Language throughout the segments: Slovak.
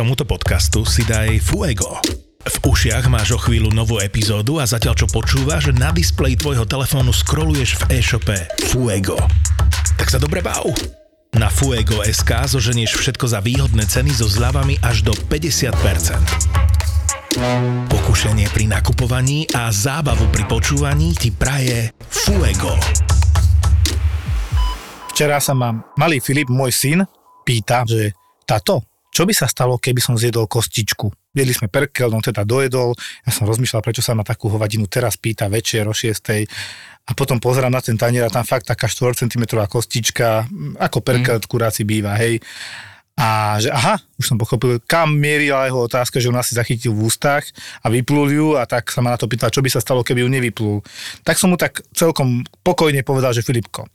tomuto podcastu si daj Fuego. V ušiach máš o chvíľu novú epizódu a zatiaľ čo počúvaš, na displeji tvojho telefónu scrolluješ v e-shope Fuego. Tak sa dobre bav! Na Fuego.sk zoženieš všetko za výhodné ceny so zľavami až do 50%. Pokušenie pri nakupovaní a zábavu pri počúvaní ti praje Fuego. Včera sa ma malý Filip, môj syn, pýta, že tato, čo by sa stalo, keby som zjedol kostičku? Jedli sme perkel, on teda dojedol, ja som rozmýšľal, prečo sa na takú hovadinu teraz pýta večer o 6:00 a potom pozerám na ten tanier a tam fakt taká 4 cm kostička, ako perkel kuráci býva, hej. A že aha, už som pochopil, kam mierila jeho otázka, že ona si zachytil v ústach a vyplul ju a tak sa ma na to pýtala, čo by sa stalo, keby ju nevyplul. Tak som mu tak celkom pokojne povedal, že Filipko,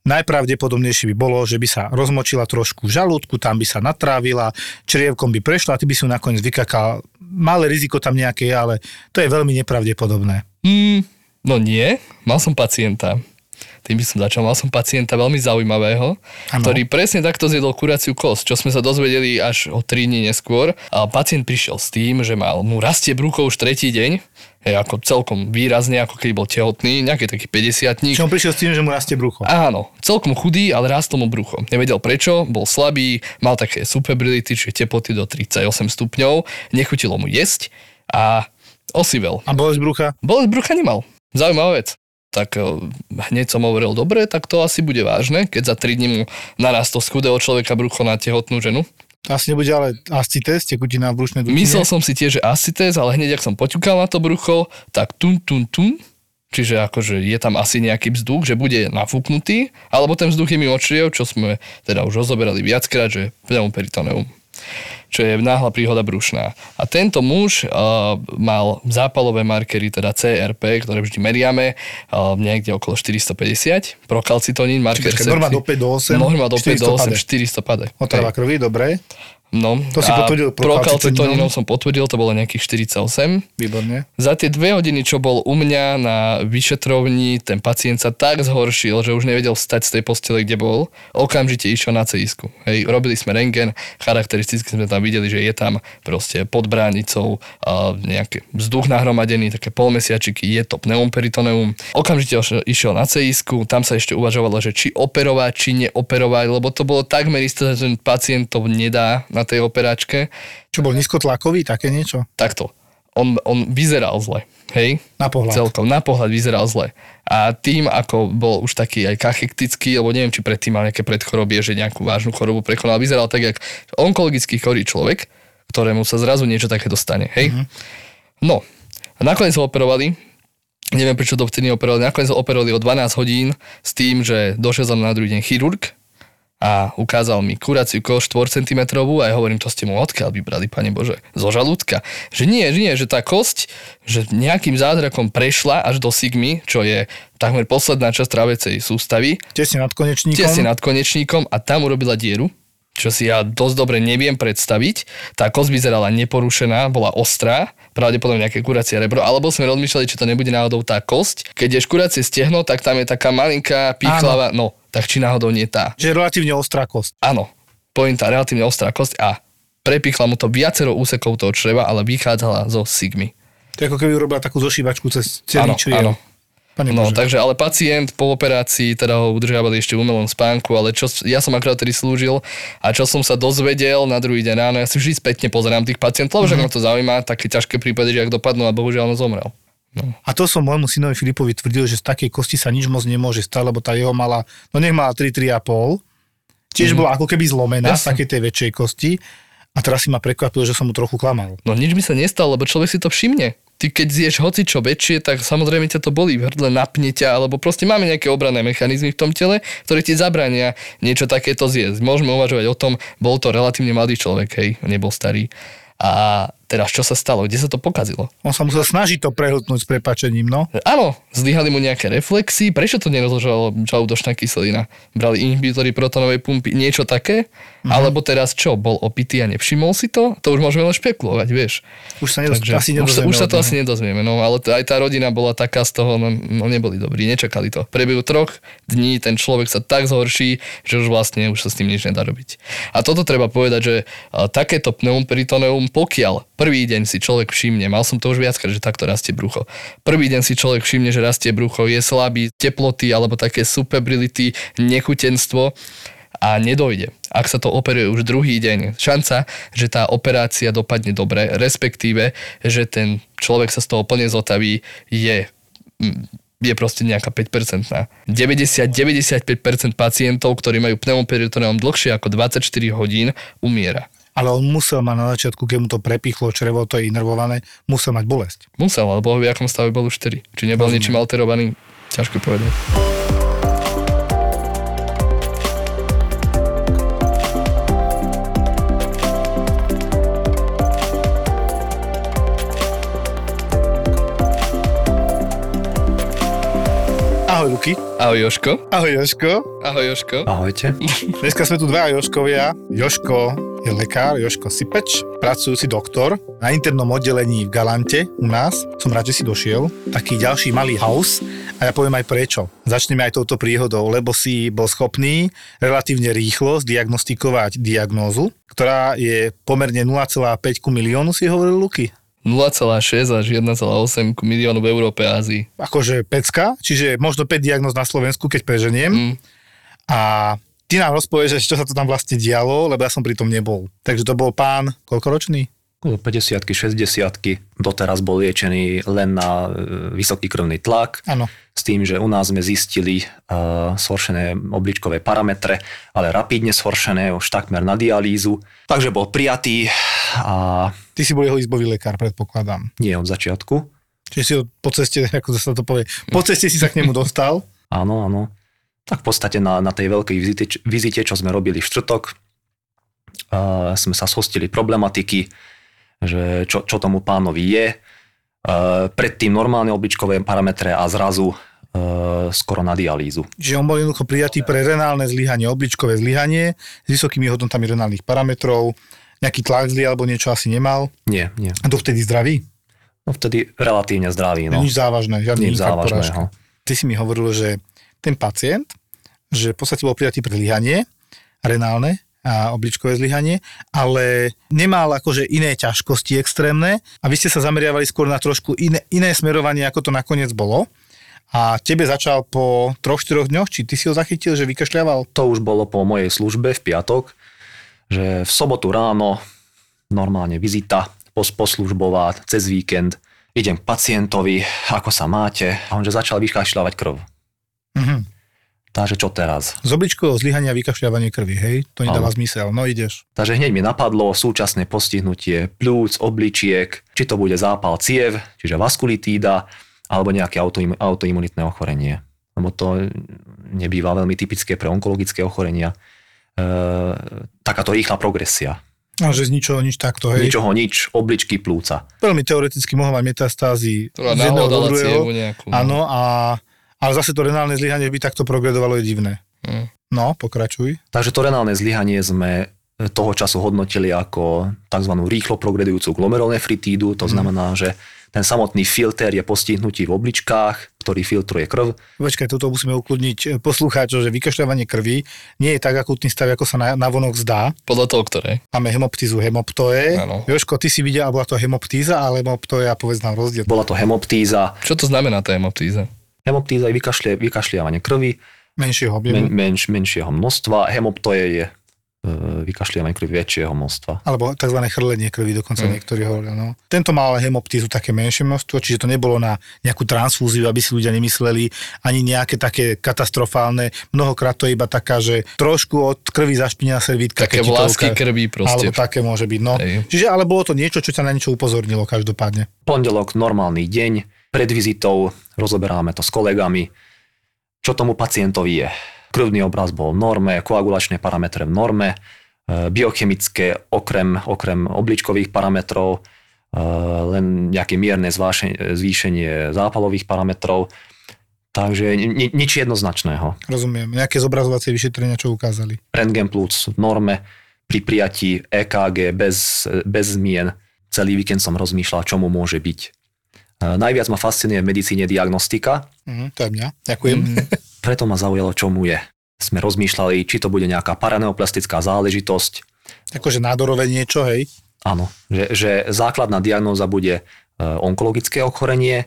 najpravdepodobnejšie by bolo, že by sa rozmočila trošku v žalúdku, tam by sa natrávila, črievkom by prešla, ty by si ju nakoniec vykakal. Malé riziko tam nejaké, ale to je veľmi nepravdepodobné. No nie, mal som pacienta. Tým by som začal, mal som pacienta veľmi zaujímavého, ano. Ktorý presne takto zjedol kuraciu kosť, čo sme sa dozvedeli až o 3 dní neskôr. A pacient prišiel s tým, že mal mu rastie brucho už tretí deň, ako celkom výrazne, ako keď bol tehotný, nejaký taký 50-tník. Čo on prišiel s tým, že mu rastie brucho? Áno, celkom chudý, ale rastlo mu brucho. Nevedel prečo, bol slabý, mal také superbility, čiže teploty do 38 stupňov, nechutilo mu jesť a osivel. A bolesť brucha? Bolesť brucha nemal. Zaujímavá vec. Tak hneď som hovoril, dobre, tak to asi bude vážne, keď za 3 dní mu narastlo z chudého človeka brucho na tehotnú ženu. Asi nebude ale ascites, tekutina v brušnej dutine. Myslel som si tiež, že ascites, ale hneď, ak som poťukal na to brucho, tak tun, čiže akože je tam asi nejaký vzduch, že bude nafúknutý, alebo ten vzduch je mimo čriev, čo sme teda už rozoberali viackrát, že pneumoperitoneum, čo je náhla príhoda brušná. A tento muž mal zápalové markery, teda CRP, ktoré vždy meriame, niekde okolo 450, prokalcitonín, marker sepsy. Norma do 5 do 8, 400 pade. Otrava krvi, dobre. No, to si potvrdil prokalcitonínom som potvrdil, to bolo nejakých 48. Výborne. Za tie 2 hodiny, čo bol u mňa na vyšetrovni, ten pacient sa tak zhoršil, že už nevedel vstať z tej postele, kde bol. Okamžite išiel na CIsku. Hej, robili sme rentgen, charakteristicky sme tam videli, že je tam proste pod bránicou nejaký vzduch nahromadený, také polmesiačiky, je to pneumoperitoneum. Okamžite išiel na CIsku, tam sa ešte uvažovalo, že či operovať, či neoperovať, lebo to bolo takmer isté, že pacient to nedá na tej operáčke. Čo bol nízkotlakový, také niečo? Takto. On vyzeral zle, hej? Na pohľad. Celkom, na pohľad vyzeral zle. A tým, ako bol už taký aj kachektický, lebo neviem, či predtým mal nejaké predchorobie, že nejakú vážnu chorobu prekonal, vyzeral tak, jak onkologicky chorý človek, ktorému sa zrazu niečo také dostane, hej? Uh-huh. No, a nakoniec ho operovali, neviem, prečo to vtedy neoperovali, nakoniec ho operovali o 12 hodín s tým, že došiel za mnou na druhý deň chirurg, a ukázal mi kuraciu kosť 4 cm a ja hovorím, to ste mu odkiaľ vybrali, Pane Bože, zo žalúdka. Že nie, že tá kosť, že nejakým zázrakom prešla až do sigmy, čo je takmer posledná časť trávecej sústavy. Tesne nad konečníkom a tam urobila dieru, čo si ja dosť dobre neviem predstaviť. Tá kosť vyzerala neporušená, bola ostrá, pravdepodobne nejaké kuracie rebro, alebo sme rozmýšľali, či to nebude náhodou tá kosť. Keď ješ kuracie stehno, tak tam je taká malinká píchlava, no tak či náhodou nie tá. Že relatívne ostrá kosť. Áno, pointa, relatívne ostrá kosť a prepichla mu to viacero úsekov toho čreva, ale vychádzala zo sigmy. To je ako keby urobila takú zošívačku cez celý čriev. No, takže ale pacient po operácii teda ho udržiavali ešte v umelom spánku, ale čo ja som akrát tedy slúžil a čo som sa dozvedel na druhý deň ráno, ja si vždy spätne pozerám tých pacientov, že ma to zaujíma, také ťažké prípady, že ak dopadnú a bohužiaľ on zomrel. No. A to som môjmu synovi Filipovi tvrdil, že z takej kosti sa nič moc nemôže stať, lebo tá jeho mala, no nech mala 3,5, tiež bola ako keby zlomená z takej tej väčšej kosti a teraz si ma prekvapil, že som mu trochu klamal. No nič by sa nestalo, lebo človek si to všimne. Ty keď zješ hocičo väčšie, tak samozrejme ťa to bolí, v hrdle napne ťa, alebo proste máme nejaké obranné mechanizmy v tom tele, ktoré ti zabrania niečo takéto zjesť. Môžeme uvažovať o tom, bol to relatívne mladý človek, hej, nebol starý. A teraz čo sa stalo? Kde sa to pokazilo? On sa musel snažiť to prehltnúť s prepáčením, no? Áno, zlyhali mu nejaké reflexy, prečo to nerozložovalo žalúdočná kyselina? Brali inhibitory protonovej pumpy, niečo také? Alebo teraz čo, bol opitý a nevšimol si to? To už môžeme len špekulovať, vieš. Už sa to asi nedozvieme, no ale aj tá rodina bola taká z toho, no neboli dobrí, nečakali to. V priebehu 3 dní ten človek sa tak zhorší, že už vlastne už sa s tým nič nedá robiť. A toto treba povedať, že takéto pneumperitoneum, pokiaľ prvý deň si človek všimne, mal som to už viackrát, že takto rastie brucho. Prvý deň si človek všimne, že rastie brucho, je slabý, teploty alebo také subfebrility, nechutenstvo. A nedojde. Ak sa to operuje už druhý deň, šanca, že tá operácia dopadne dobre, respektíve, že ten človek sa z toho plne zotaví, je proste nejaká 5%. 90-95% pacientov, ktorí majú pneumoperitonum dlhšie ako 24 hodín, umiera. Ale on musel mať na začiatku, keď mu to prepichlo črevo, to je inervované, musel mať bolesť. Musel, alebo v jakom stave bol už 4. Či nebol ničím alterovaný, ťažko povedať. Ahoj, Luky. Ahoj, Jožko. Ahoj, Jožko. Ahoj, Jožko. Ahojte. Dneska sme tu dva Jožkovia. Jožko je lekár, Jožko Sipeč, pracujúci doktor na internom oddelení v Galante u nás. Som rád, že si došiel. Taký ďalší malý house. A ja poviem aj prečo. Začneme aj touto príhodou, lebo si bol schopný relatívne rýchlo zdiagnostikovať diagnózu, ktorá je pomerne 0,5 miliónu, si hovoril Luky. 0,6 až 1,8 miliónov v Európe a Ázii. Akože pecka, čiže možno 5 diagnóz na Slovensku, keď preženiem. A ty nám rozpovieš, čo sa to tam vlastne dialo, lebo ja som pri tom nebol. Takže to bol pán, koľkoročný? 50-ky, 60-ky. Doteraz bol liečený len na vysoký krvný tlak. Áno. S tým, že u nás sme zistili zhoršené obličkové parametre, ale rapidne zhoršené, už takmer na dialýzu. Takže bol prijatý a... Ty si bol jeho izbový lekár, predpokladám. Nie od začiatku. Čiže si ho po ceste, ako sa to povie, po ceste si sa k nemu dostal? Áno, áno. Tak v podstate na tej veľkej vizite, čo sme robili v štvrtok, sme sa zhostili problematiky, že čo tomu pánovi je. Predtým normálne obličkové parametre a zrazu skoro na dialýzu. Čiže on bol jednoducho prijatý pre renálne zlyhanie, obličkové zlyhanie s vysokými hodnotami renálnych parametrov. Nejaký tlak zlý alebo niečo asi nemal? Nie. A dovtedy zdravý? No vtedy relatívne zdravý. No. Nič závažné, žiadny infarkt, porážka. Ty si mi hovoril, že ten pacient, že v podstate bol prijatý pre zlyhanie, renálne a obličkové zlyhanie, ale nemal akože iné ťažkosti extrémne a vy ste sa zameriavali skôr na trošku iné smerovanie, ako to nakoniec bolo. A tebe začal po 3-4 dňoch, či ty si ho zachytil, že vykašľaval? To už bolo po mojej službe v piatok, že v sobotu ráno, normálne vizita, poslužbová, cez víkend, idem k pacientovi, ako sa máte, a on že začal vykašľavať krv. Mm-hmm. Takže čo teraz? Z obličkového zlyhania vykašľavanie krvi, hej? To nedáva zmysel, no ideš. Takže hneď mi napadlo súčasné postihnutie pľúc, obličiek, či to bude zápal ciev, čiže vaskulitída, alebo nejaké autoimunitné ochorenie. Lebo to nebýva veľmi typické pre onkologické ochorenia. Takáto rýchla progresia. A že z ničoho nič takto, hej? Ničoho nič, obličky, plúca. Veľmi teoreticky mohol mať metastázy z jedného do druhého. Áno, ale zase to renálne zlyhanie by takto progredovalo, je divné. No, pokračuj. Takže to renálne zlyhanie sme toho času hodnotili ako tzv. Rýchlo progredujúcu glomerulonefritídu, to znamená, že ten samotný filter je postihnutý v obličkách, ktorý filtruje krv. Počkaj, toto musíme ukludniť poslucháčov, že vykašľavanie krvi nie je tak akútny stav, ako sa navonok zdá. Podľa toho, ktoré? Máme hemoptízu, hemoptóje. Jožko, ty si videl, bola to hemoptíza, ale hemoptója, povedz nám rozdiel. Bola to hemoptíza. Čo to znamená tá hemoptíza? Hemoptíza je vykašľavanie krvi. Menšieho objemu. Menšieho množstva. Hemoptóje je vykašľiavanie krvi väčšieho množstva. Alebo tzv. Chrlenie krvi, dokonca niektorí hovoria. No. Tento mal ale hemoptízu také menšie množstvo, čiže to nebolo na nejakú transfúziu, aby si ľudia nemysleli, ani nejaké také katastrofálne. Mnohokrát to je iba taká, že trošku od krvi zašpinená servítka. Také vlásky krvi proste. Alebo také môže byť. No. Čiže ale bolo to niečo, čo ťa na niečo upozornilo každopádne. Pondelok, normálny deň, pred vizitou, rozoberáme to s kolegami, čo tomu pacientovi je. Krvný obraz bol v norme, koagulačné parametre v norme, biochemické okrem obličkových parametrov, len nejaké mierne zvýšenie zápalových parametrov. Takže nič jednoznačného. Rozumiem. Nejaké zobrazovacie vyšetrenia, čo ukázali? Rentgen plúc v norme, pri prijatí EKG bez zmien. Celý víkend som rozmýšľal, čo mu môže byť. Najviac ma fascinuje v medicíne diagnostika. To je mňa, ďakujem. Preto ma zaujalo, čo mu je. Sme rozmýšľali, či to bude nejaká paraneoplastická záležitosť. Akože nádorové niečo, hej? Áno, že základná diagnóza bude onkologické ochorenie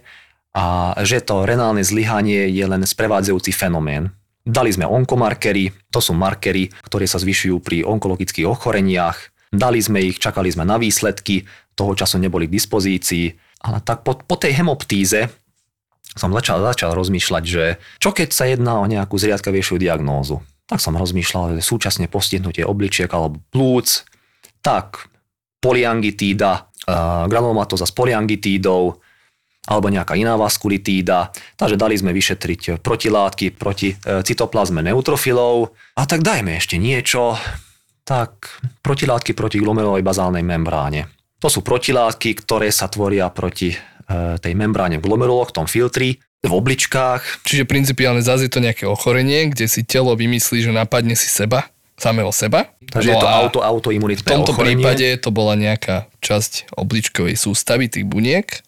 a že to renálne zlyhanie je len sprevádzajúci fenomén. Dali sme onkomarkery, to sú markery, ktoré sa zvyšujú pri onkologických ochoreniach. Dali sme ich, čakali sme na výsledky, toho času neboli k dispozícii. Ale tak po tej hemoptíze som začal rozmýšľať, že čo keď sa jedná o nejakú zriadkavejšiu diagnózu. Tak som rozmýšľal, že súčasne postihnutie obličiek alebo plúc, tak poliangitída, granulomatoza s poliangitídou alebo nejaká iná vaskulitída. Takže dali sme vyšetriť protilátky proti cytoplazme neutrofilov. A tak dajme ešte niečo. Tak protilátky proti glomerulovej bazálnej membráne. To sú protilátky, ktoré sa tvoria proti tej membráne v glomeruloch, v tom filtri, v obličkách. Čiže principiálne zase je to nejaké ochorenie, kde si telo vymyslí, že napadne si seba, samého seba. Takže je to autoimunitné ochorenie. V tomto prípade to bola nejaká časť obličkovej sústavy tých buniek.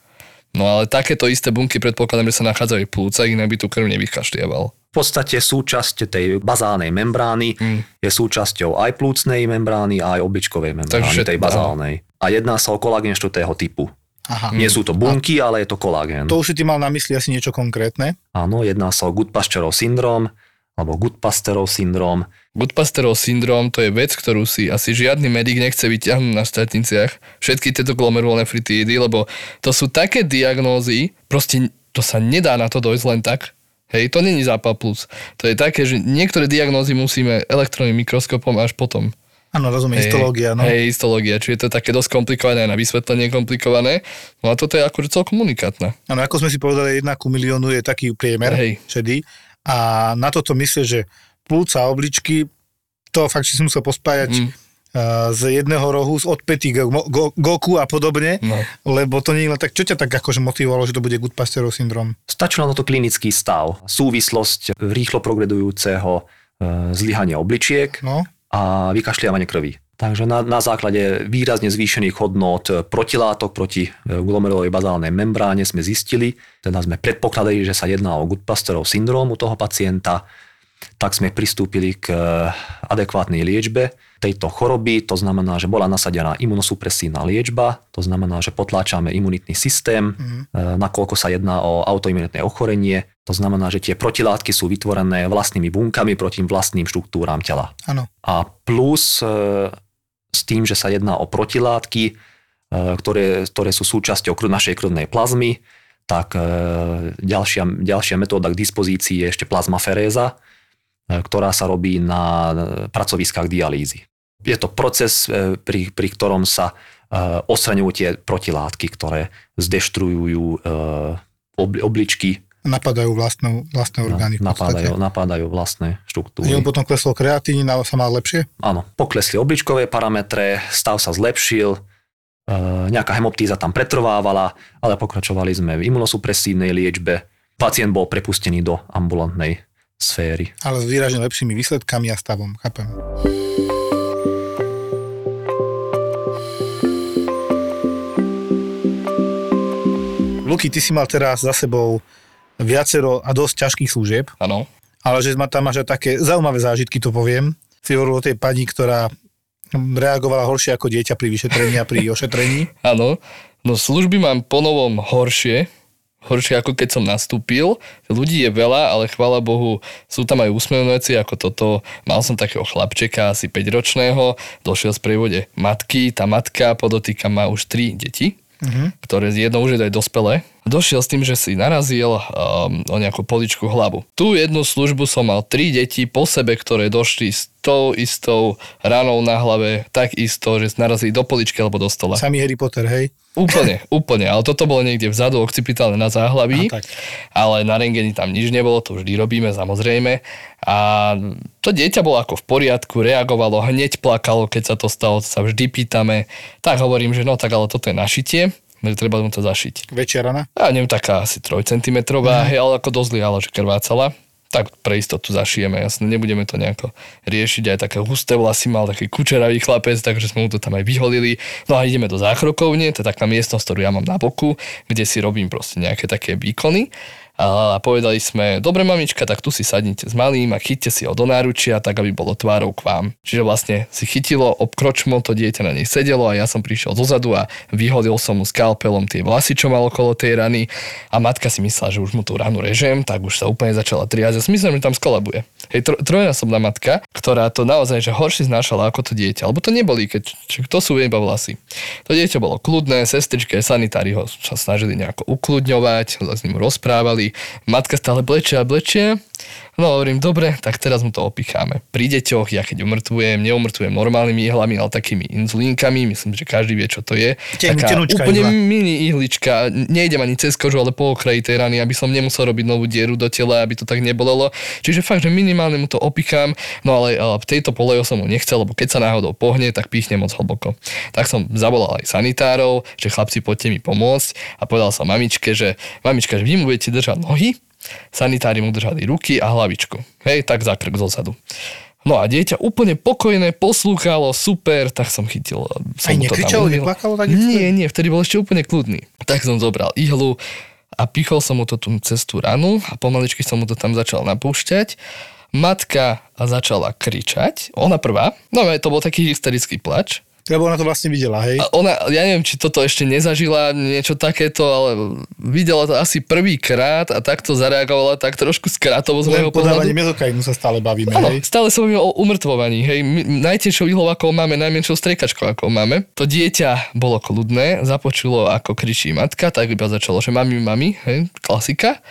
No ale takéto isté bunky predpokladám, že sa nachádzajú v plúcach, inak by tú krv nevykašľoval. V podstate súčasť tej bazálnej membrány je súčasťou aj plúcnej membrány, aj obličkovej membrány, takže tej bazálnej. A jedná sa o kolágen 4. typu. Aha. Nie sú to bunky, ale je to kolágen. To už si ty mal na mysli asi niečo konkrétne? Áno, jedná sa o Goodpastureov syndróm, alebo Goodpastureov syndróm. Goodpastureov syndróm to je vec, ktorú si asi žiadny medic nechce vyťahnuť na štátniciach. Všetky tieto glomerulonefritídy, lebo to sú také diagnózy, proste to sa nedá na to dojsť len tak. Hej, to není ZAPO plus. To je také, že niektoré diagnózy musíme elektronným mikroskopom až potom. Áno, rozumiem, histológia. No. Hej, histológia, čiže to je také dosť komplikované, aj na vysvetlenie komplikované. No a toto je akože celkom unikátne. Áno, ako sme si povedali, 1:1 000 000 je taký priemer, šedý. A na toto myslím, že plúca, obličky, to fakt, že si musel pospájať z jedného rohu, z odpätí Goku a podobne, no. Lebo to nie je len tak. Čo ťa tak akože motivovalo, že to bude Goodpastureov syndróm? Stačilo na to klinický stav, súvislosť rýchlo progredujúceho zlyhania obličiek a vykašliavanie krvi. Takže na základe výrazne zvýšených hodnot protilátok proti glomerulovej bazálnej membráne sme zistili, teda sme predpokladali, že sa jedná o Goodpastureov syndróm u toho pacienta, tak sme pristúpili k adekvátnej liečbe tejto choroby. To znamená, že bola nasadená imunosupresívna liečba, to znamená, že potláčame imunitný systém, nakoľko sa jedná o autoimunitné ochorenie. To znamená, že tie protilátky sú vytvorené vlastnými bunkami proti vlastným štruktúram tela. Ano. A plus s tým, že sa jedná o protilátky, ktoré sú súčasťou našej krvnej plazmy, tak ďalšia metóda k dispozícii je ešte plazmaferéza, ktorá sa robí na pracoviskách dialýzy. Je to proces, pri ktorom sa odstraňujú tie protilátky, ktoré zdeštrujú obličky. Napadajú vlastné orgány. Napadajú vlastné štruktúry. A potom kleslo kreatín, sa mal lepšie? Áno, poklesli obličkové parametre, stav sa zlepšil, nejaká hemoptíza tam pretrvávala, ale pokračovali sme v imunosupresívnej liečbe. Pacient bol prepustený do ambulantnej sféry. Ale s výrazne lepšími výsledkami a stavom, chápem. Luky, ty si mal teraz za sebou viacero a dosť ťažkých služieb. Áno. Ale že tam máš také zaujímavé zážitky, to poviem. Si hovoril o tej pani, ktorá reagovala horšie ako dieťa pri vyšetrení a pri ošetrení. Áno. No služby mám ponovom horšie ako keď som nastúpil. Ľudí je veľa, ale chvála Bohu, sú tam aj úsmevnúci ako toto. Mal som takého chlapčeka, asi 5-ročného, došiel z prievode matky, tá matka podotýka má už 3 deti, ktoré jedno už je aj dospelé. Došiel s tým, že si narazil o nejakú poličku hlavu. Tú jednu službu som mal 3 deti po sebe, ktoré došli s tou istou ranou na hlave, tak isto, že narazili do poličky alebo do stola. Samý Harry Potter, hej? Úplne, ale toto bolo niekde vzadu, occipitálne na záhlaví, ale na rentgeni tam nič nebolo, to vždy robíme, samozrejme. A to dieťa bolo ako v poriadku, reagovalo, hneď plakalo, keď sa to stalo, sa vždy pýtame. Tak hovorím, že no tak, ale toto je našitie, treba mu to zašiť. Väčšia rana? Ja neviem, taká asi 3 cm, ale ako dozliala, že krvácala. tak pre istotu zašijeme, jasne, nebudeme to nejako riešiť, aj také husté vlasy mal, taký kučeravý chlapec, takže sme mu to tam aj vyholili. No a ideme do záchrokovne, to je taká miestnosť, ktorú ja mám na boku, kde si robím proste nejaké také výkony. A povedali sme, dobre mamička, tak tu si sadnite s malým a chyťte si ho do náručia, tak aby bolo tvárou k vám. Čiže vlastne si chytilo, obkročmo to dieťa na nej sedelo a ja som prišiel dozadu a vyhodil som mu skalpelom tie vlasy, čo mal okolo tej rany a matka si myslela, že už mu tú ranu režem, tak už sa úplne začala triasť. Ja si myslím, že tam skolabuje. Hej, trojnásobná matka, ktorá to naozaj že horšie znášala ako to dieťa, lebo to neboli, keď to sú iba vlasy. To dieťa bolo kľudné, sestričke, sanitári ho sa snažili nejako ukľudňovať, s ním rozprávali. Matka stále blečia. No hovorím, dobre, tak teraz mu to opicháme. Pri deťoch, ja keď neumrtvujem normálnymi ihlami, ale takými inzulínkami, myslím, že každý vie, čo to je. Taká úplne mini ihlička, nejdem ani cez kožu, ale po okraji tej rany, aby som nemusel robiť novú dieru do tela, aby to tak nebolelo. Čiže fakt, že minimálne mu to opichám, no ale v tejto poleju som mu nechcel, lebo keď sa náhodou pohne, tak píchne moc hlboko. Tak som zavolal aj sanitárov, že chlapci, poďte mi pomôcť, a povedal som mamičke, že vy mu budete držať nohy. Sanitári mu držali ruky a hlavičku. Hej, tak za krk zozadu. No a dieťa úplne pokojné, poslúchalo, super, tak som chytil. Som aj nekričalo, neplakalo? Nie, vtedy bol ešte úplne kľudný. Tak som zobral ihlu a pichol som mu to tú cez tú ranu a pomaličky som mu to tam začal napúšťať. Matka začala kričať, ona prvá, no to bol taký hysterický plač. Lebo ona to vlastne videla, hej? A ona, ja neviem, či toto ešte nezažila, niečo takéto, ale videla to asi prvýkrát a takto zareagovala tak trošku skrátovo z môjho pohľadu. Len podávanie mezokainu sa stále bavíme, hej? Stále sa bavíme o umrtvovaní, hej? Najtiešou ihlou, ako máme, najmenšou striekačkou, ako máme. To dieťa bolo kľudné, započulo, ako kričí matka, tak iba začalo, že mami, hej? Klasika.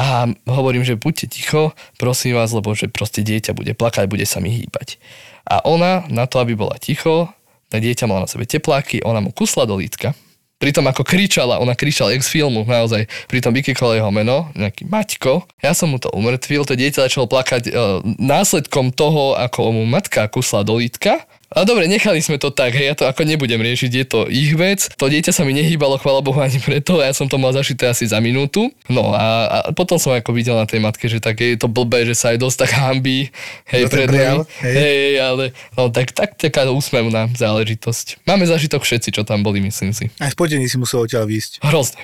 A hovorím, že buďte ticho, prosím vás, lebo že proste dieťa bude plakať, bude sa mi hýbať. A ona na to, aby bola ticho, tá dieťa mala na sebe tepláky, ona mu kusla do lítka. Pritom ako kričala, ona kričala ex filmu, naozaj, pritom vykýkala jeho meno, nejaký Maťko. Ja som mu to umrtvil, to dieťa začalo plakať následkom toho, ako mu matka kusla do lítka. A dobre, nechali sme to tak, hej, ja to ako nebudem riešiť, je to ich vec. To dieťa sa mi nehýbalo, chvála Bohu, ani preto, ja som to mal zašité asi za minútu. No a potom som ako videl na tej matke, že tak je to blbé, že sa aj dosť tak hanbí, hej, pred nami. Hej, ale no tak taká úsmevná záležitosť. Máme zažitok všetci, čo tam boli, myslím si. Aj spotený si musel odtiaľ výjsť. Hrozne.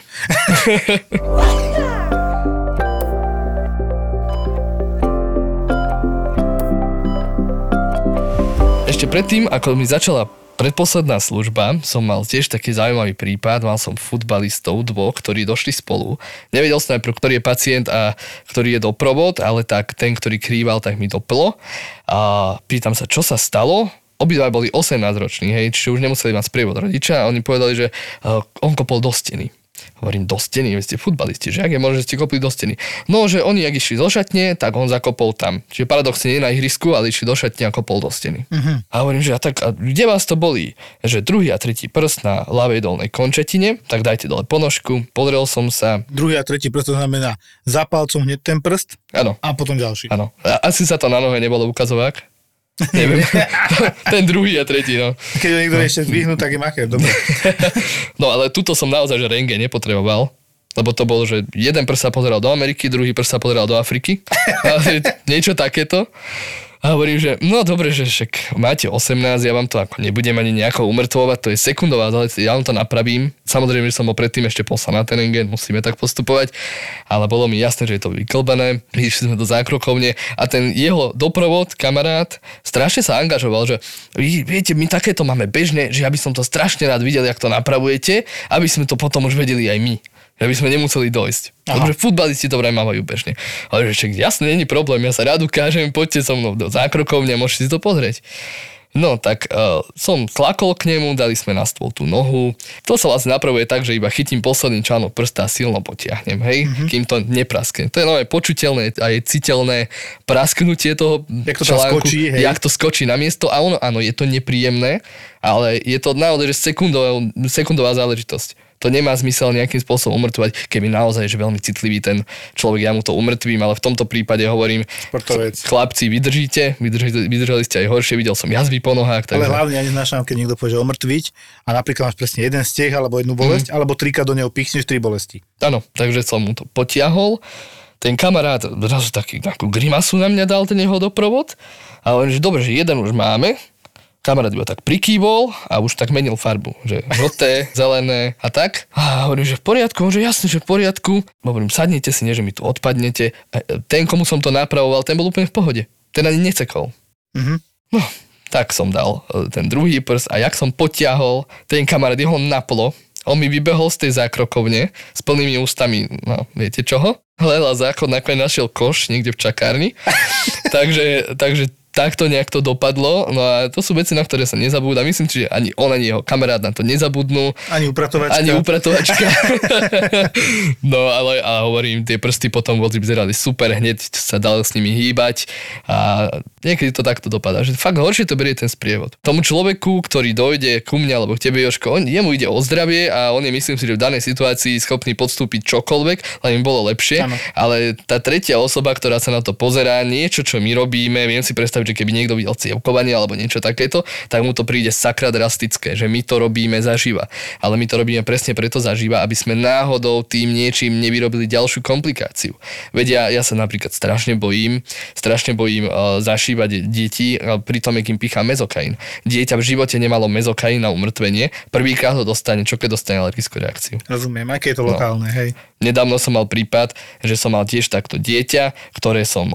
Ešte predtým, ako mi začala predposledná služba, som mal tiež taký zaujímavý prípad, mal som futbalistov dvoch, ktorí došli spolu. Nevedel som najprv, ktorý je pacient a ktorý je doprovod, ale tak ten, ktorý krýval, tak mi doplo. A pýtam sa, čo sa stalo? Obidva boli 18-roční, hej, čiže už nemuseli mať sprievod rodiča a oni povedali, že on kopol do steny. Hovorím, do steny, vy ste futbalisti, že ak je možno, že ste kopli do steny. No, že oni, ak išli do šatne, tak on zakopol tam. Čiže paradoxne nie na ihrisku, ale išli do šatne a kopol do steny. Uh-huh. A hovorím, že a kde vás to bolí? Že druhý a tretí prst na ľavej dolnej končetine, tak dajte dole ponožku, podrel som sa. Druhý a tretí prst, to znamená za palcom hneď ten prst, ano. A potom ďalší. Áno, asi sa to na nohe nebolo ukazovák. Neviem. Ten druhý a tretí, no. Keď ho niekto ešte zdvihnú, tak je macher, dobre. No ale tuto som naozaj, že rentgen nepotreboval, lebo to bolo, že jeden prst sa pozeral do Ameriky, druhý prst sa pozeral do Afriky. Niečo takéto. A hovorím, že no dobre, že však máte 18, ja vám to ako nebudem ani nejako umrtvovať, to je sekundová záležitosť, ja vám to napravím. Samozrejme, že som ho predtým ešte poslal na ten rentgen, musíme tak postupovať, ale bolo mi jasné, že je to vyklbané. Išli sme do zákrokovne a ten jeho doprovod, kamarát, strašne sa angažoval, že viete, my takéto máme bežne, že ja by som to strašne rád videl, jak to napravujete, aby sme to potom už vedeli aj my. Aby sme nemuseli dojsť. Takže futbalisti to vraj mávajú bežne. Ale že jasne, není problém, ja sa rád ukážem, poďte so mnou do zákrokovne, môžete si to pozrieť. No tak som tlakol k nemu, dali sme na stôl tú nohu. To sa vlastne napravuje tak, že iba chytím posledný článok prsta a silno potiahnem, hej, kým to nepraskne. To je nové počuteľné a je citeľné prasknutie toho jak to článku, skočí, hej. Jak to skočí na miesto. A ono, áno, je to nepríjemné, ale je to naozaj sekundová záležitosť. To nemá zmysel nejakým spôsobom umrtvovať, keby naozaj že veľmi citlivý ten človek, ja mu to umrtvím, ale v tomto prípade hovorím, sportovec. Chlapci, vydržali ste aj horšie, videl som jazvy po nohách. Takže... Ale hlavne ja neznášam, keď niekto povie, že umrtviť a napríklad máš presne jeden steh alebo jednu bolesť, alebo trikrát do neho pichneš 3 bolesti. Áno, takže som mu to potiahol. ten kamarát zrazu taký nejakú grimasu na mňa dal, ten jeho doprovod. A on že dobre, že jeden už máme. Kamarát iba tak prikývol a už tak menil farbu, že žlté, zelené a tak. A hovorím, že v poriadku, že jasne, že v poriadku. Hovorím, sadnite si, nie, že mi tu odpadnete. A ten, komu som to napravoval, ten bol úplne v pohode. Ten ani necekol. Mm-hmm. No, tak som dal ten druhý prst a jak som potiahol, ten kamarát jeho naplo. On mi vybehol z tej zákrokovne s plnými ústami, no viete čoho? Hľadal záchod, nakoniec našiel koš niekde v čakárni. takže takto nejak to dopadlo, no a to sú veci, na ktoré sa nezabúda. Myslím, že ani on, ani jeho kamarát na to nezabudnú. Ani upratovačka. No ale a hovorím, tie prsty potom voľci vyzerali super, hneď sa dal s nimi hýbať a niekedy to takto dopadá, že fakt horšie to berie ten sprievod. Tomu človeku, ktorý dojde ku mne alebo k tebe, Jožko, jemu ide o zdravie a on je, myslím si, že v danej situácii schopný podstúpiť čokoľvek, len im bolo lepšie, ano. Ale tá tretia osoba, ktorá sa na to pozerá, niečo, čo my robíme, viem si predstaviť, že keby niekto videl cievkovanie alebo niečo takéto, tak mu to príde sakra drastické, že my to robíme zaživa. Ale my to robíme presne preto zaživa, aby sme náhodou tým niečím nevyrobili ďalšiu komplikáciu. Veď ja sa napríklad strašne bojím zašívať deti, pritom jak im pichá mezokain. Dieťa v živote nemalo mezokain na umrtvenie, prvýkrát ho dostane, čo keď dostane alergickú reakciu. Rozumiem, aké je to lokálne, hej. Nedávno som mal prípad, že som mal tiež takto dieťa, ktoré som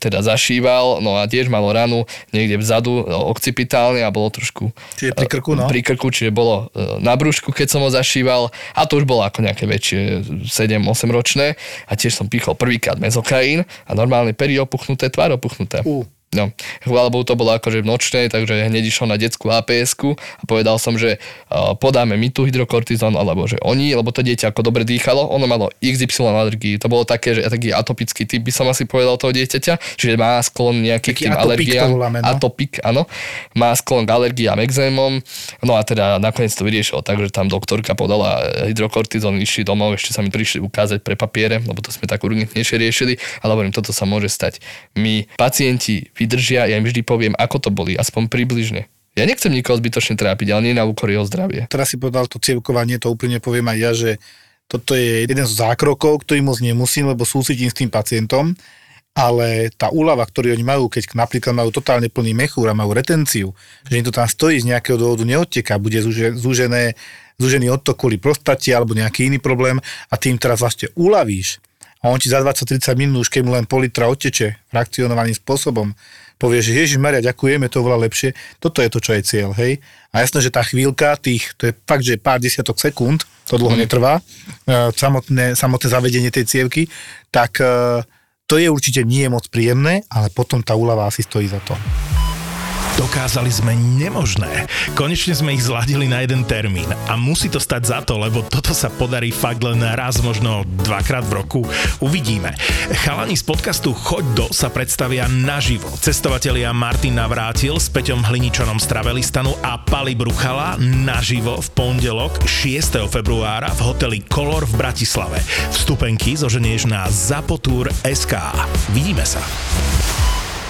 teda zašíval, no a tiež malo ranu niekde vzadu occipitálne a bolo trošku... Čiže pri krku, no? Pri krku, čiže bolo na brúšku, keď som ho zašíval a to už bolo ako nejaké väčšie 7-8 ročné a tiež som pichol prvýkrát mezokain a normálne pery opuchnuté, tvár opuchnutá. No, chvála Bohu, to bolo akože v nočnej, takže hneď išlo na detskú APS-ku a povedal som, že podáme my tu hydrokortizón, alebo že oni, lebo to dieťa ako dobre dýchalo, ono malo XY alergii, to bolo také, že taký atopický typ by som asi povedal toho dieťaťa, čiže má sklon nejaký k tým alergiám, atopik, áno, má sklon k alergiám, exémom, no a teda nakoniec to vyriešilo, takže tam doktorka podala hydrokortizón, išli domov, ešte sa mi prišli ukázať pre papiere, lebo to sme tak urgentnejšie riešili, ale hovorím, toto sa môže stať. My pacienti vydržia, ja im vždy poviem, ako to boli, aspoň približne. Ja nechcem nikoho zbytočne trápiť, ale nie na úkor jeho zdravie. Teraz si povedal to cievkovanie, to úplne poviem aj ja, že toto je jeden z zákrokov, ktorý moc nemusím, lebo súcitím s tým pacientom, ale tá úľava, ktorú oni majú, keď napríklad majú totálne plný mechúr a majú retenciu, že im to tam stojí z nejakého dôvodu neodteká, bude zúžený odtok kvôli prostate alebo nejaký iný problém a tým teraz vlastne uľavíš. A on ti za 20-30 minút, keď mu len pol litra odteče frakcionovaným spôsobom, povie, že Ježišmaria, ďakujeme, to oveľa lepšie. Toto je to, čo je cieľ, hej. A jasné, že tá chvíľka, to je fakt, že pár desiatok sekúnd, to dlho netrvá, samotné zavedenie tej cievky, tak to je určite nie moc príjemné, ale potom tá úľava asi stojí za to. Dokázali sme nemožné. Konečne sme ich zladili na jeden termín. A musí to stať za to, lebo toto sa podarí fakt len raz, možno dvakrát v roku. Uvidíme. Chalani z podcastu Choď do sa predstavia naživo. Cestovatelia Martin Navrátil s Peťom Hliničonom z Travelistanu a Pali Bruchala naživo v pondelok 6. februára v hoteli Kolor v Bratislave. Vstupenky zoženieš na zapotur.sk. Vidíme sa.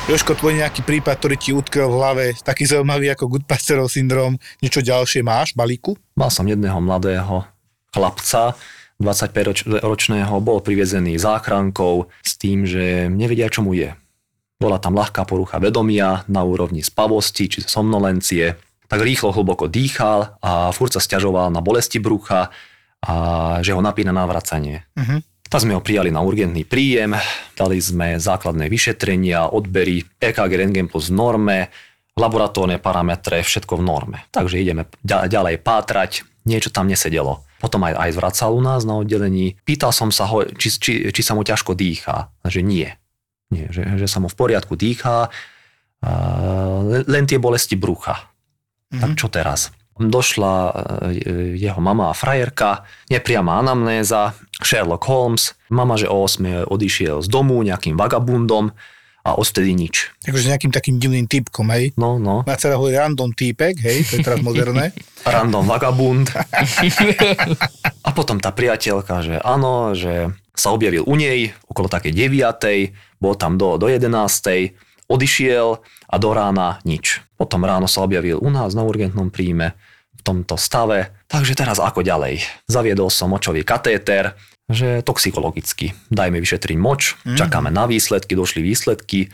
Jožko, tvoj nejaký prípad, ktorý ti utkvel v hlave, taký zaujímavý ako Goodpastureov syndróm, niečo ďalšie máš v balíku? Mal som jedného mladého chlapca, 25-ročného, bol privezený záchrankou s tým, že nevedia, čo mu je. Bola tam ľahká porucha vedomia na úrovni spavosti či somnolencie. Tak rýchlo, hlboko dýchal a furt sa sťažoval na bolesti brucha a že ho napína navracanie. Mhm. Tak sme ho prijali na urgentný príjem, dali sme základné vyšetrenia, odbery, EKG, rentgen plus v norme, laboratórne parametre, všetko v norme. Takže ideme ďalej pátrať, niečo tam nesedelo. Potom aj zvracal u nás na oddelení. Pýtal som sa ho, či sa mu ťažko dýchá, že nie, že sa mu v poriadku dýchá, len tie bolesti brucha. Mm-hmm. Tak čo teraz? Došla jeho mama a frajerka, nepriama anamnéza, Sherlock Holmes. Mama, že o 8 odišiel z domu nejakým vagabundom a odtedy nič. Takže nejakým takým divným typkom, hej? No. Na celého random týpek, hej? To je teraz moderné. Random vagabund. A potom tá priateľka, že áno, že sa objavil u nej okolo takej 9. Bol tam do 11. Odišiel a do rána nič. Potom ráno sa objavil u nás na urgentnom príjme v tomto stave. Takže teraz ako ďalej? Zaviedol som močový katéter, že toxikologicky. Dajme vyšetriť moč, čakáme na výsledky, došli výsledky.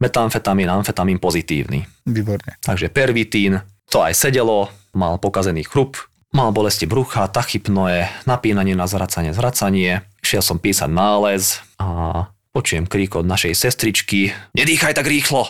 Metamfetamín, amfetamín pozitívny. Výborne. Takže pervitín, to aj sedelo, mal pokazený chrup, mal bolesti brucha, tachypnoe, napínanie na zracanie. Šiel som písať nález a počujem krík od našej sestričky. Nedýchaj tak rýchlo!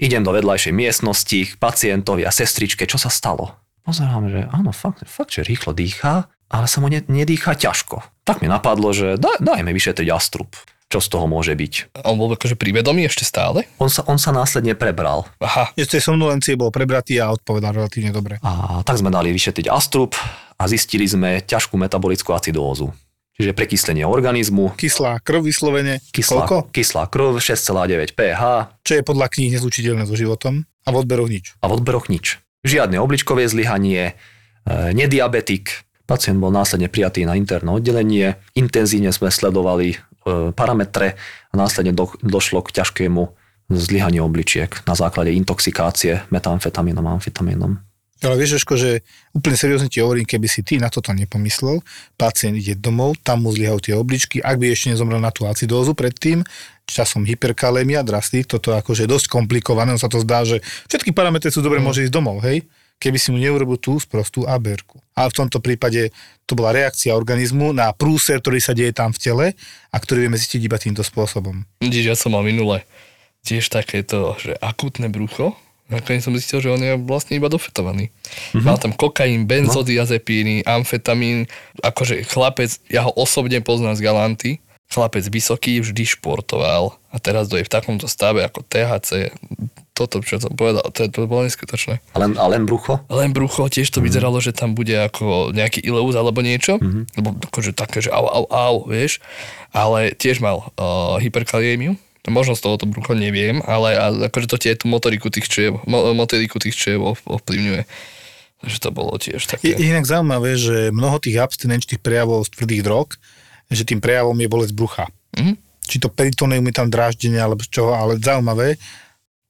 Idem do vedľajšej miestnosti k pacientovi a sestričke, čo sa stalo? Pozerám, že áno, fakt, že rýchlo dýchá, ale sa mu nedýchá ťažko. Tak mi napadlo, že dajme vyšetriť astrúp. Čo z toho môže byť? On bol akože pri vedomí ešte stále? On sa následne prebral. Aha. Ešte somnolencie bol prebratý a odpovedal relatívne dobre. A tak sme dali vyšetriť astrúp a zistili sme ťažkú metabolickú acidózu. Čiže prekyslenie organizmu. Kyslá krv vyslovene. Koľko? Kyslá krv 6,9 pH. Čo je podľa kníh nezlučiteľné so životom. A v odberoch nič. Žiadne obličkové zlyhanie, nediabetik. Pacient bol následne prijatý na interné oddelenie. Intenzívne sme sledovali parametre a následne došlo k ťažkému zlyhaniu obličiek na základe intoxikácie metamfetamínom a amfetamínom. Ale vieš, Jožko, že úplne seriózne ti hovorím, keby si ty na toto nepomyslel, pacient ide domov, tam mu zlyhajú tie obličky, ak by ešte nezomrel na tú acidózu predtým, časom hyperkalémia, drastik, toto akože dosť komplikované, on sa to zdá, že všetky parametre sú dobre, môže ísť domov, hej? Keby si mu neurobil tú sprostú ABR-ku. Ale v tomto prípade to bola reakcia organizmu na prúser, ktorý sa deje tam v tele a ktorý vieme zistiť iba týmto spôsobom. Ja som mal minule tiež takéto, že akútne brucho. Nakoniec som zistil, že on je vlastne iba dofetovaný. Mm-hmm. Mal tam kokain, benzodiazepíny, amfetamín. Akože chlapec, ja ho osobne poznám z Galanty, chlapec vysoký, vždy športoval a teraz je v takomto stave ako THC. Toto, čo som povedal, to bolo neskutočné. A len brucho? Len brucho, tiež to vyzeralo, že tam bude ako nejaký ileus alebo niečo, lebo akože také, že au, vieš, ale tiež mal hyperkaliémiu, možno z tohoto brucho neviem, ale akože to tie tú motoriku tých čriev ovplyvňuje. Takže to bolo tiež také. Inak zaujímavé, že mnoho tých abstinenčných prejavov z tvrdých drog, že tým prejavom je bolesť brucha. Mm-hmm. Či to peritoneum je tam dráždenie, alebo čoho, ale zaujímavé.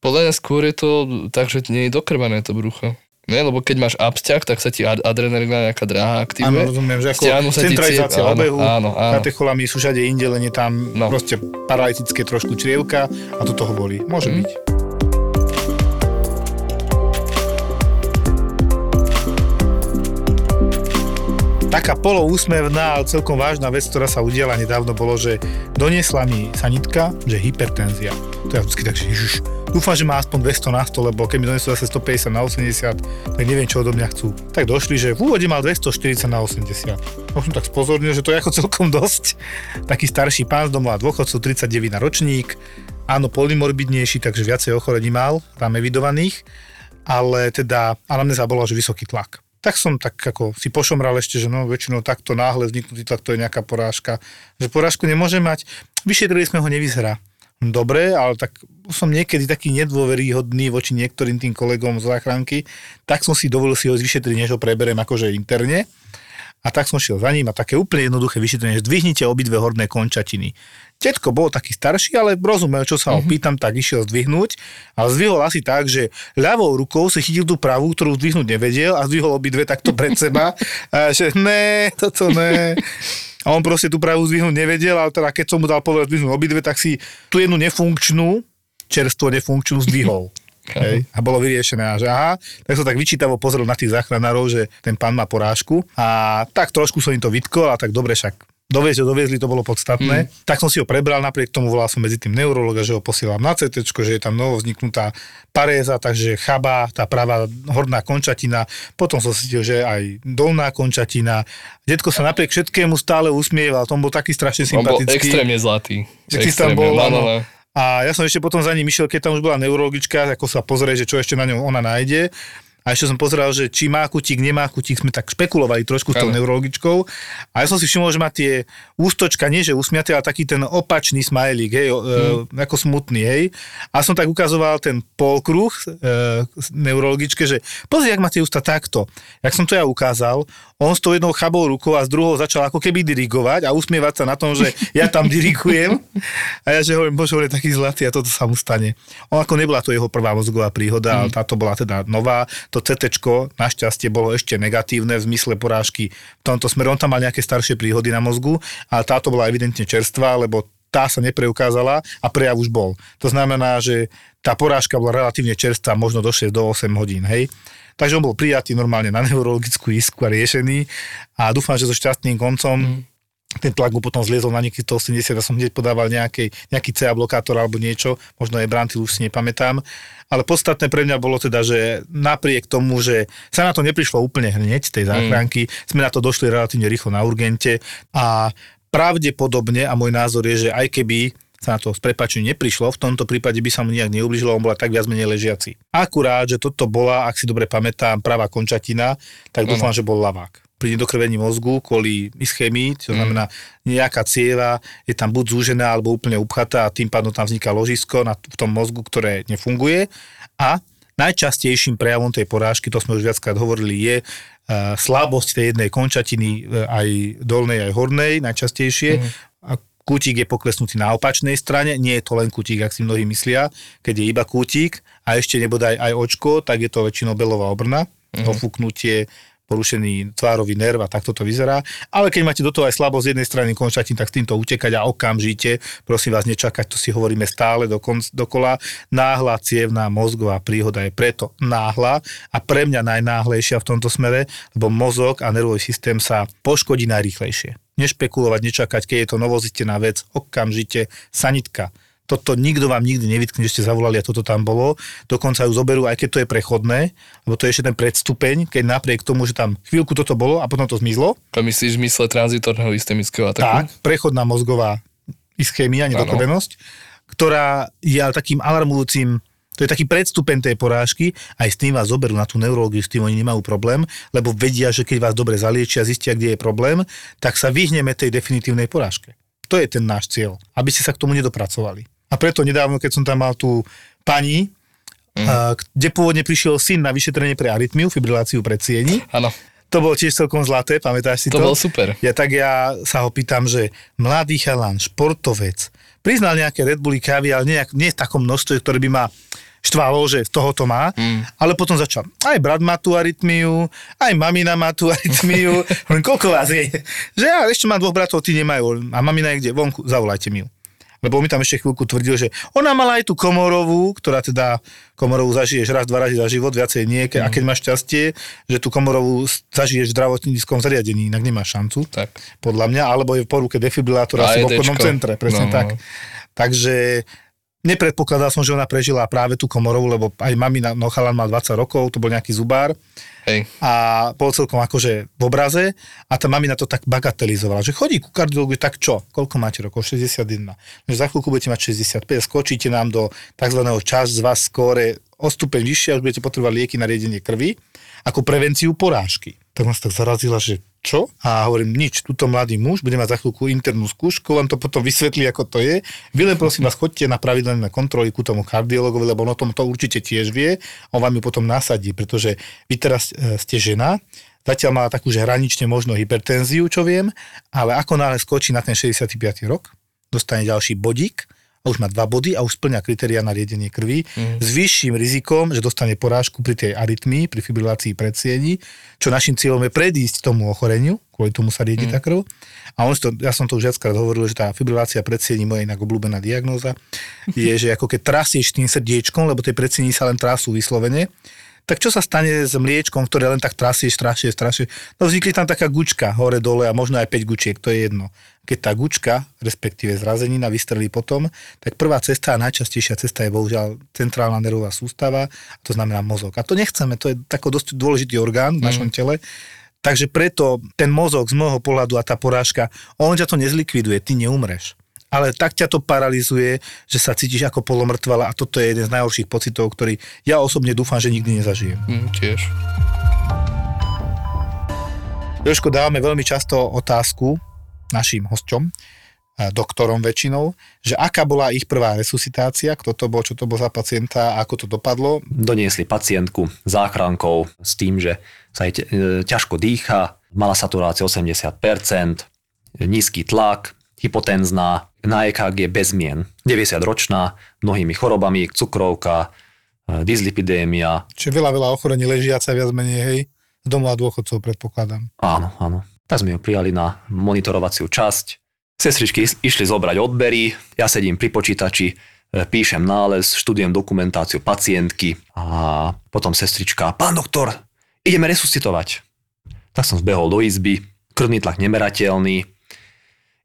Podľa mňa skôr je to tak, že nie je dokrvané to brucho. Ne, lebo keď máš absťah, tak sa ti adrenalina nejaká dráha aktivuje. Áno, rozumiem, že ako centralizácia obehu, katecholamín sú všade inde, len je tam proste paralytické trošku črievka a to toho bolí. Môže byť. Taká poloúsmevná, ale celkom vážna vec, ktorá sa udiala nedávno, bolo, že doniesla mi sanitka, že hypertenzia. To ja vždycky tak, že dúfam, že má aspoň 200 na 100, lebo keď mi donesú zase 150 na 80, tak neviem, čo odo mňa chcú. Tak došli, že v úvode mal 240 na 80. Som tak spozornil, že to je ako celkom dosť. Taký starší pán z domova dôchodcu, 39 na ročník. Áno, polymorbidnejší, takže viacej ochorení mal, tam evidovaných. Ale teda anamnéza bola, že vysoký tlak. Tak som tak ako si pošomral ešte, že no väčšinou takto náhle vzniknutý tlak, to je nejaká porážka. Že porážku nemôže mať. Vyšetrili sme ho, nevyzerá. Dobre, ale tak som niekedy taký nedôveryhodný voči niektorým tým kolegom z záchranky, tak som si dovolil si ho vyšetriť, než ho preberiem akože interne. A tak som šiel za ním a také úplne jednoduché vyšetrenie, že zdvihnite obidve horné končatiny. Tetko bol taký starší, ale rozumel, čo sa ho pýtam, tak išiel zdvihnúť a zdvihol asi tak, že ľavou rukou si chytil tú pravú, ktorú zdvihnúť nevedel a zdvihol obidve takto pred seba. A že ne, toto ne. A on proste tú pravú zdvihnúť nevedel, ale teda keď som mu dal povedať zdvihnúť obidve, tak si tú jednu nefunkčnú, čerstvo nefunkčnú zdvihol. Hej. A bolo vyriešené. A že aha, tak som tak vyčítavo pozrel na tých záchranárov, že ten pán má porážku. A tak trošku som im to vytkol a tak dobre však. Doviezli, to bolo podstatné. Tak som si ho prebral, napriek tomu volal som medzi tým neurologa, že ho posielam na CTčko, že je tam novo vzniknutá paréza, takže chabá, tá pravá horná končatina. Potom som cítil, že aj dolná končatina. Detko sa napriek všetkému stále usmieval, on bol taký strašne sympatický. On bol extrémne zlatý. Extrémne, áno. A ja som ešte potom za ním išiel, keď tam už bola neurologička, ako sa pozrie, že čo ešte na ňom ona nájde. A ešte som pozeral, že či má kutík, nemá kutík, sme tak špekulovali trošku s tou neurologičkou. A ja som si všimol, že má tie ústočka, nie že usmiaté, ale taký ten opačný smajlík, hej, ako smutný, hej. A som tak ukazoval ten polkruh neurologičke, že pozri, jak má tie ústa takto. Jak som to ja ukázal, on s tou jednou chabou rukou a s druhou začal ako keby dirigovať a usmievať sa na tom, že ja tam dirigujem. A ja že hovorím, bože, on je taký zlatý a toto sa mu stane. On ako nebola to jeho prvá mozgová príhoda, ale táto bola teda nová. To CTčko našťastie bolo ešte negatívne v zmysle porážky v tomto smere. On tam mal nejaké staršie príhody na mozgu a táto bola evidentne čerstvá, lebo tá sa nepreukázala a prejav už bol. To znamená, že tá porážka bola relatívne čerstvá, možno do 6 do 8 hodín, hej. Takže on bol prijatý normálne na neurologickú isku a riešený a dúfam, že so šťastným koncom ten tlak mu potom zliezol na niekých 180 a som hneď podával nejaký CA blokátor alebo niečo, možno aj Brantil, už si nepamätám. Ale podstatné pre mňa bolo teda, že napriek tomu, že sa na to neprišlo úplne hneď z tej záchranky, sme na to došli relatívne rýchlo na urgente a pravdepodobne, a môj názor je, že aj keby sa na to s prepáčením neprišlo, v tomto prípade by sa mu nejak neublížilo, on bola tak viac menej ležiaci. Akurát, že toto bola, ak si dobre pamätám, pravá končatina, tak dúfam, že bol ľavák. Pri nedokrvení mozgu kvôli ischémii, to znamená nejaká cieva, je tam buď zúžená alebo úplne upchatá a tým pádom tam vzniká ložisko v tom mozgu, ktoré nefunguje. A najčastejším prejavom tej porážky, to sme už viackrát hovorili, je slabosť tej jednej končatiny, aj dolnej, aj hornej, najčastejšie. A kútik je poklesnutý na opačnej strane, nie je to len kútik, ak si mnohí myslia, keď je iba kútik a ešte nebodaj aj očko, tak je to väčšinou belová obrna, ofúknutie, porušený tvárový nerv a takto to vyzerá. Ale keď máte do toho aj slabosť z jednej strany končatín, tak s týmto utekať a okamžite, prosím vás, nečakať, to si hovoríme stále dokola. Náhla cievná mozgová príhoda je preto náhla a pre mňa najnáhlejšia v tomto smere, lebo mozog a nervový systém sa poškodí najrýchlejšie. Nešpekulovať, nečakať, keď je to novozitená vec, okamžite sanitka. Toto nikto vám nikdy nevytkne, že ste zavolali a toto tam bolo. Dokonca ju zoberú, aj keď to je prechodné, lebo to je ešte ten predstupeň, keď napriek tomu, že tam chvíľku toto bolo a potom to zmizlo. To myslíš v mysle tranzitorného ischemického ataku? Tak, prechodná mozgová ischémia, nedokorenosť, ktorá je ale takým alarmujúcim, to je taký predstupeň tej porážky, aj s tým vás zoberú na tú neurológiu, s tým oni nemajú problém, lebo vedia, že keď vás dobre zaliečia, zistia, kde je problém, tak sa vyhneme tej definitívnej porážke. To je ten náš cieľ, aby ste sa k tomu nedopracovali. A preto nedávno, keď som tam mal tú pani, kde pôvodne prišiel syn na vyšetrenie pre arytmiu, fibriláciu predsieni. Áno. To bolo tiež celkom zlaté, pamätáš si to? To bolo super. Ja sa ho pýtam, že mladý chalan, športovec, priznal nejaké Red Bulli kávy, ale nie v takom množstve, ktoré by ma štvalo, že tohoto má, ale potom začal. Aj brat má tú arytmiu, aj mamina má tú arytmiu. Koľko vás je? Že ja ešte mám dvoch bratov, tí nemajú. A mamina je kde? Vonku, zavolajte mi ju. Lebo mi tam ešte chvíľku tvrdil, že ona mala aj tú komorovú, ktorá teda komorovú zažiješ raz, dva razy za život, viacej nie, a keď máš šťastie, že tú komorovú zažiješ v zdravotníckom zariadení, inak nemáš šancu, tak. Podľa mňa, alebo je v poruke defibrilátora v obchodnom centre, presne tak. Takže nepredpokladal som, že ona prežila práve tú komorovú, lebo aj mamina, no chalan mal 20 rokov, to bol nejaký zubár. Hej. A bol celkom akože v obraze a tá mamina to tak bagatelizovala, že chodí ku kardiologu, tak čo? Koľko máte rokov? 61. No, za chvíľku budete mať 65, skočíte nám do takzvaného čas z vás skóre o stupeň vyššie a už budete potrebovať lieky na riedenie krvi ako prevenciu porážky. Tak on sa tak zarazila, že čo? A hovorím, nič, tuto mladý muž, bude mať za chvíľku internú skúšku, vám to potom vysvetlí, ako to je. Vy len prosím vás, chodte na pravidelné kontroly ku tomu kardiologovi, lebo on o tom to určite tiež vie, on vám ju potom nasadí, pretože vy teraz ste žena, zatiaľ mala takú, že hranične možno hypertenziu, čo viem, ale ako náhle skočí na ten 65. rok, dostane ďalší bodík a už má 2 body a už splňa kritériá na riedenie krvi s vyšším rizikom, že dostane porážku pri tej arytmii, pri fibrilácii predsieni, čo našim cieľom je predísť tomu ochoreniu, kvôli tomu sa riedi tá krv. A ja som to už viackrát hovoril, že tá fibrilácia predsieni, moja inak obľúbená diagnóza, je, že ako keď trasieš tým srdiečkom, lebo tie predsieni sa len trasú vyslovene, tak čo sa stane s mliečkom, ktoré len tak trasie? No vznikli tam taká gučka hore, dole a možno aj 5 gučiek, to je jedno. Keď tá gučka, respektíve zrazenina, vystrelí potom, tak prvá cesta a najčastejšia cesta je bohužiaľ centrálna nervová sústava, to znamená mozog. A to nechceme, to je taký dosť dôležitý orgán v našom tele. Takže preto ten mozog z môjho pohľadu a tá porážka, on ťa to nezlikviduje, ty neumreš. Ale tak ťa to paralizuje, že sa cítiš ako polomrtvala a toto je jeden z najhorších pocitov, ktorý ja osobne dúfam, že nikdy nezažijem. Tiež. Jožko, dávame veľmi často otázku našim hosťom, doktorom väčšinou, že aká bola ich prvá resuscitácia, kto to bol, čo to bol za pacienta a ako to dopadlo. Doniesli pacientku záchrankou s tým, že sa jej ťažko dýcha, mala saturáciu 80%, nízky tlak, hypotenzná, na EKG bez zmien, 90-ročná, mnohými chorobami, cukrovka, dyslipidémia. Čiže veľa ochorení ležiaca viac menej, hej, z domova dôchodcov predpokladám. Áno, áno. Tak sme ju prijali na monitorovaciu časť. Sestričky išli zobrať odbery, ja sedím pri počítači, píšem nález, študujem dokumentáciu pacientky a potom sestrička, pán doktor, ideme resuscitovať. Tak som zbehol do izby, krvný tlak nemerateľný,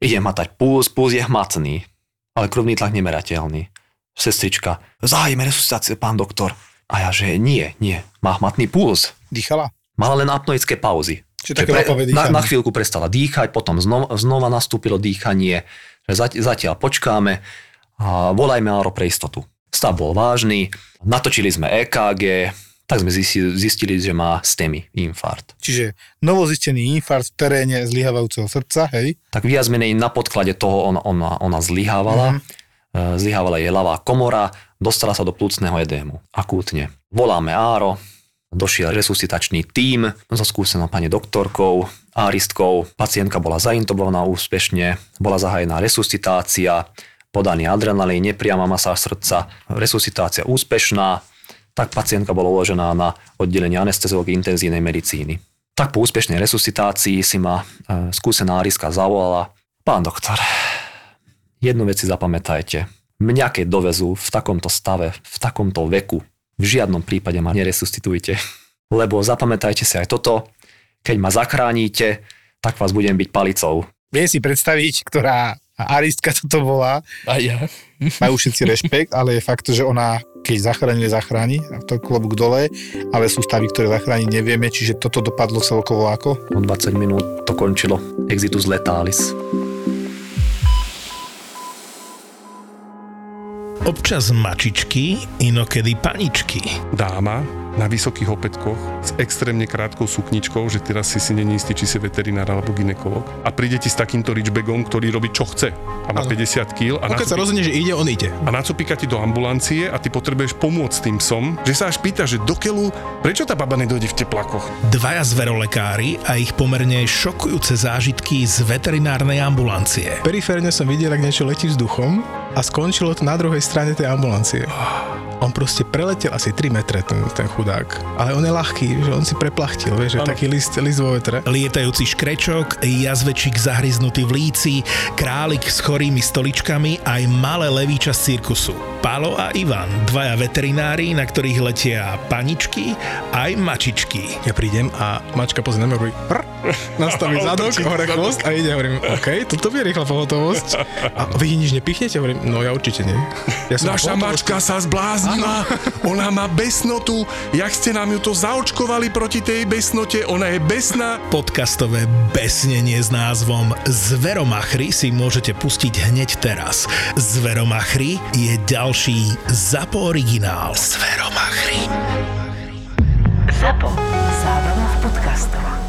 idem hmatať puls je hmatný, ale krvný tlak nemerateľný. Sestrička, zahájime resuscitáciu, pán doktor. A ja, že nie, má hmatný puls. Dýchala? Mala len apnoické pauzy. Na chvíľku prestala dýchať, potom znova nastúpilo dýchanie. Zatiaľ počkáme a volajme ARO pre istotu. Stav bol vážny, natočili sme EKG, tak sme zistili, že má STEMI infarkt. Čiže novozistený infarkt v teréne zlyhávajúceho srdca, hej? Tak viac menej na podklade toho ona zlyhávala. Zlyhávala jej ľavá komora, dostala sa do plúcneho edému akútne. Voláme ARO. Došiel resuscitačný tím so skúsenou pani doktorkou, aristkou. Pacientka bola zaintubovaná úspešne, bola zahájená resuscitácia, podaný adrenalín, nepriama masáž srdca, resuscitácia úspešná, tak pacientka bola uložená na oddelenie anesteziológie intenzívnej medicíny. Tak po úspešnej resuscitácii si ma skúsená aristka zavolala. Pán doktor, jednu vec si zapamätajte. Mňa keď dovezú v takomto stave, v takomto veku, v žiadnom prípade ma neresuscitujte. Lebo zapamätajte si aj toto, keď ma zachránite, tak vás budem byť palicou. Viem si predstaviť, ktorá aristka toto bola. A ja. Majú všetci rešpekt, ale je fakt, že ona, keď zachráni, to klobúk dole, ale sú stavy, ktoré zachrániť nevieme, čiže toto dopadlo celkovo ako? O 20 minút to končilo. Exitus letalis. Občas mačičky, inokedy paničky. Dáma na vysokých opätkoch s extrémne krátkou sukničkou, že teraz si není istý, či si veterinár alebo gynekolog. A príde ti s takýmto ridgebagom, ktorý robí čo chce. A má 50 kg. A keď sa rozhodne, že ide, on ide. A nacupíka ti do ambulancie a ty potrebuješ pomôcť tým psom, že sa až pýta, že dokeľu, prečo tá baba nedojde v teplakoch? Dvaja zverolekári a ich pomerne šokujúce zážitky z veterinárnej ambulancie. Periférne som videl, ako niečo letí vzduchom a skončilo to na druhej strane tej ambulancie. On proste preletel asi 3 metre ten chudák. Ale on je ľahký, že on si preplachtil, vieš, že taký list vo vetre. Lietajúci škrečok, jazvečík zahryznutý v líci, králik s chorými stoličkami, aj malé levíča z cirkusu. Pálo a Ivan, dvaja veterinári, na ktorých letia paničky aj mačičky. Ja prídem a mačka pozrie na mňa, hovorí nastaví zadok, hore chvost a ide, hovorím, OK, toto je rýchla pohotovosť. A vy nič nepichnete? Hovorím, no ja určite nie. Ja naša mačka sa zbláznila, ona má besnotu, jak ste nám ju to zaočkovali proti tej besnote, ona je besná. Podcastové besnenie s názvom Zveromachry si môžete pustiť hneď teraz. Zveromachry je ďalší ZAPO originál. Zveromachry. ZAPO. Zábrná v podcastovách.